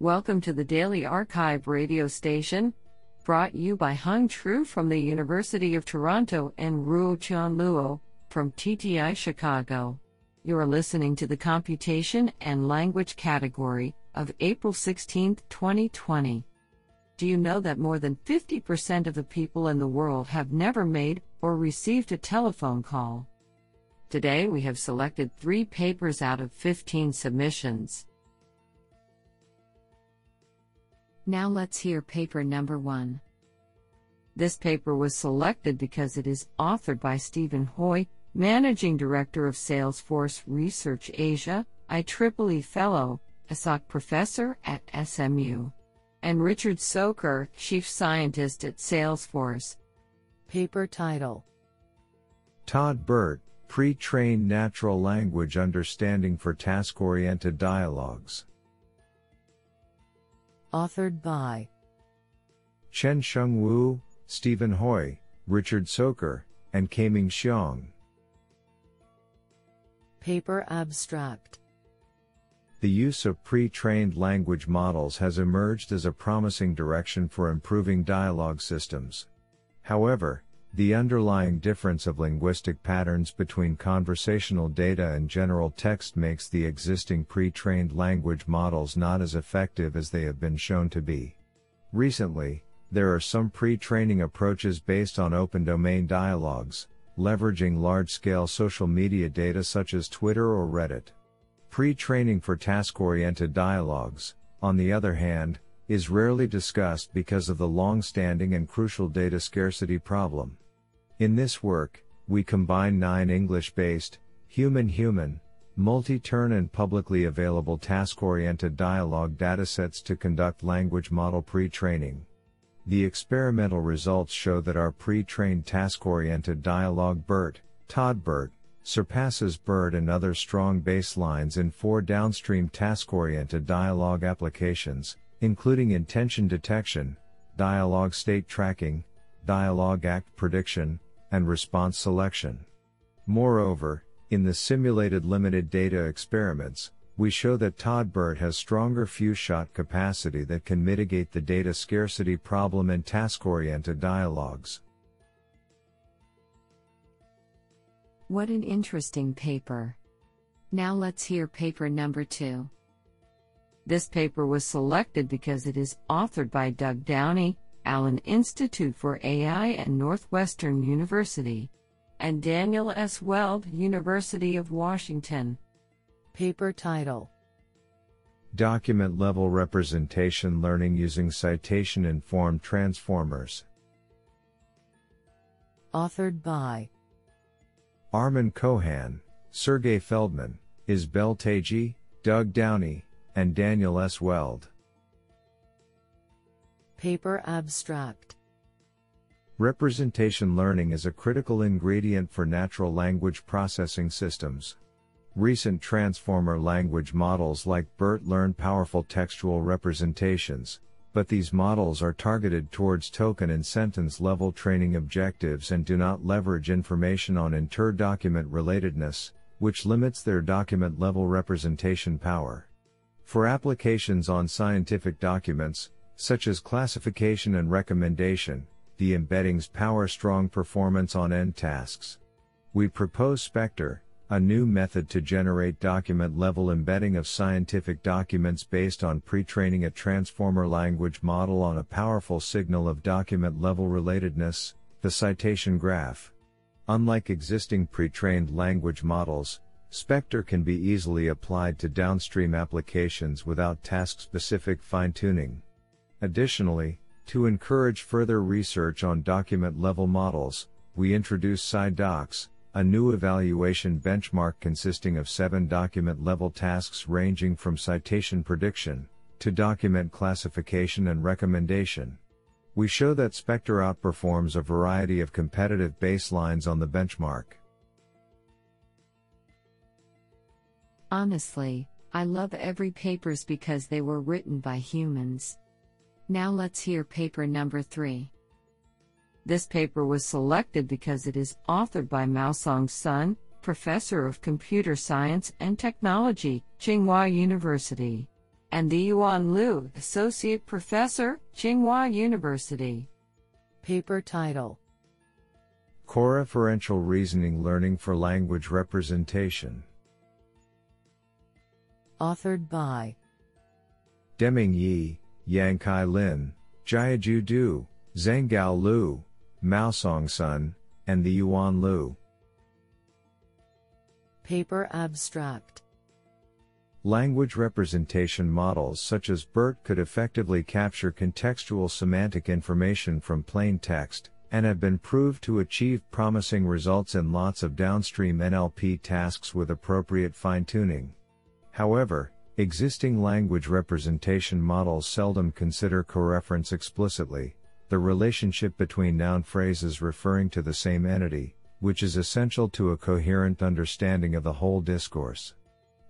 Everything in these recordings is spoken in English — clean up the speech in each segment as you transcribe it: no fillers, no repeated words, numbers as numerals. Welcome to the Daily Archive radio station, brought you by Hung Tru from the University of Toronto and Ruo Chun Luo from TTI Chicago. You are listening to the Computation and Language category of April 16, 2020. Do you know that more than 50% of the people in the world have never made or received a telephone call? Today we have selected 3 papers out of 15 submissions. Now let's hear paper number 1. This paper was selected because it is authored by Steven Hoi, Managing Director of Salesforce Research Asia, IEEE Fellow, ASOC Professor at SMU, and Richard Socher, Chief Scientist at Salesforce. Paper title: TOD-BERT, Pre-trained Natural Language Understanding for Task-Oriented Dialogues. Authored by Chen Shengwu, Steven Hoi, Richard Socher, and Kaiming Xiong. Paper abstract: the use of pre-trained language models has emerged as a promising direction for improving dialogue systems. However, the underlying difference of linguistic patterns between conversational data and general text makes the existing pre-trained language models not as effective as they have been shown to be. Recently, there are some pre-training approaches based on open domain dialogues, leveraging large-scale social media data such as Twitter or Reddit. Pre-training for task-oriented dialogues, on the other hand, is rarely discussed because of the long-standing and crucial data scarcity problem. In this work, we combine 9 English-based, human-human, multi-turn and publicly available task-oriented dialogue datasets to conduct language model pre-training. The experimental results show that our pre-trained task-oriented dialogue BERT, TOD-BERT, surpasses BERT and other strong baselines in 4 downstream task-oriented dialogue applications, including intention detection, dialogue state tracking, dialogue act prediction, and response selection. Moreover, in the simulated limited data experiments, we show that TOD-BERT has stronger few-shot capacity that can mitigate the data scarcity problem in task-oriented dialogues. What an interesting paper. Now let's hear paper number 2. This paper was selected because it is authored by Doug Downey, Allen Institute for AI and Northwestern University, and Daniel S. Weld, University of Washington. Paper title: Document-Level Representation Learning Using Citation-Informed Transformers. Authored by Arman Cohan, Sergey Feldman, Isabel Tejji, Doug Downey, and Daniel S. Weld. Paper abstract: representation learning is a critical ingredient for natural language processing systems. Recent transformer language models like BERT learn powerful textual representations, but these models are targeted towards token and sentence-level training objectives and do not leverage information on inter-document relatedness, which limits their document-level representation power. For applications on scientific documents, such as classification and recommendation, the embeddings power strong performance on end tasks. We propose Specter, a new method to generate document-level embedding of scientific documents based on pre-training a transformer language model on a powerful signal of document-level relatedness, the citation graph. Unlike existing pre-trained language models, Specter can be easily applied to downstream applications without task-specific fine-tuning. Additionally, to encourage further research on document-level models, we introduce SciDocs, a new evaluation benchmark consisting of 7 document-level tasks ranging from citation prediction to document classification and recommendation. We show that Specter outperforms a variety of competitive baselines on the benchmark. Honestly, I love every papers because they were written by humans. Now let's hear paper number 3. This paper was selected because it is authored by Mao Song Sun, Professor of Computer Science and Technology, Tsinghua University, and the Yuan Liu, Associate Professor, Tsinghua University. Paper title: Coreferential Reasoning Learning for Language Representation. Authored by Deming Yi, Yang Kai Lin, Jiaju Du, Zheng Gao Lu, Mao Song Sun, and the Yuan Lu. Paper abstract: Language representation models such as BERT could effectively capture contextual semantic information from plain text, and have been proved to achieve promising results in lots of downstream NLP tasks with appropriate fine-tuning. However, existing language representation models seldom consider coreference explicitly, the relationship between noun phrases referring to the same entity, which is essential to a coherent understanding of the whole discourse.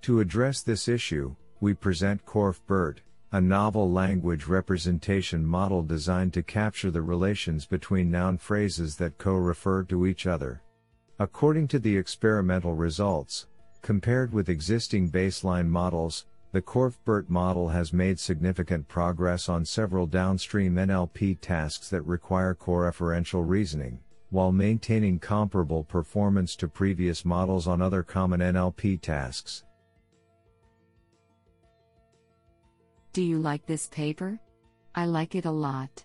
To address this issue, we present CorefBERT, a novel language representation model designed to capture the relations between noun phrases that co-refer to each other. According to the experimental results, compared with existing baseline models, the CorefBERT model has made significant progress on several downstream NLP tasks that require coreferential reasoning, while maintaining comparable performance to previous models on other common NLP tasks. Do you like this paper? I like it a lot.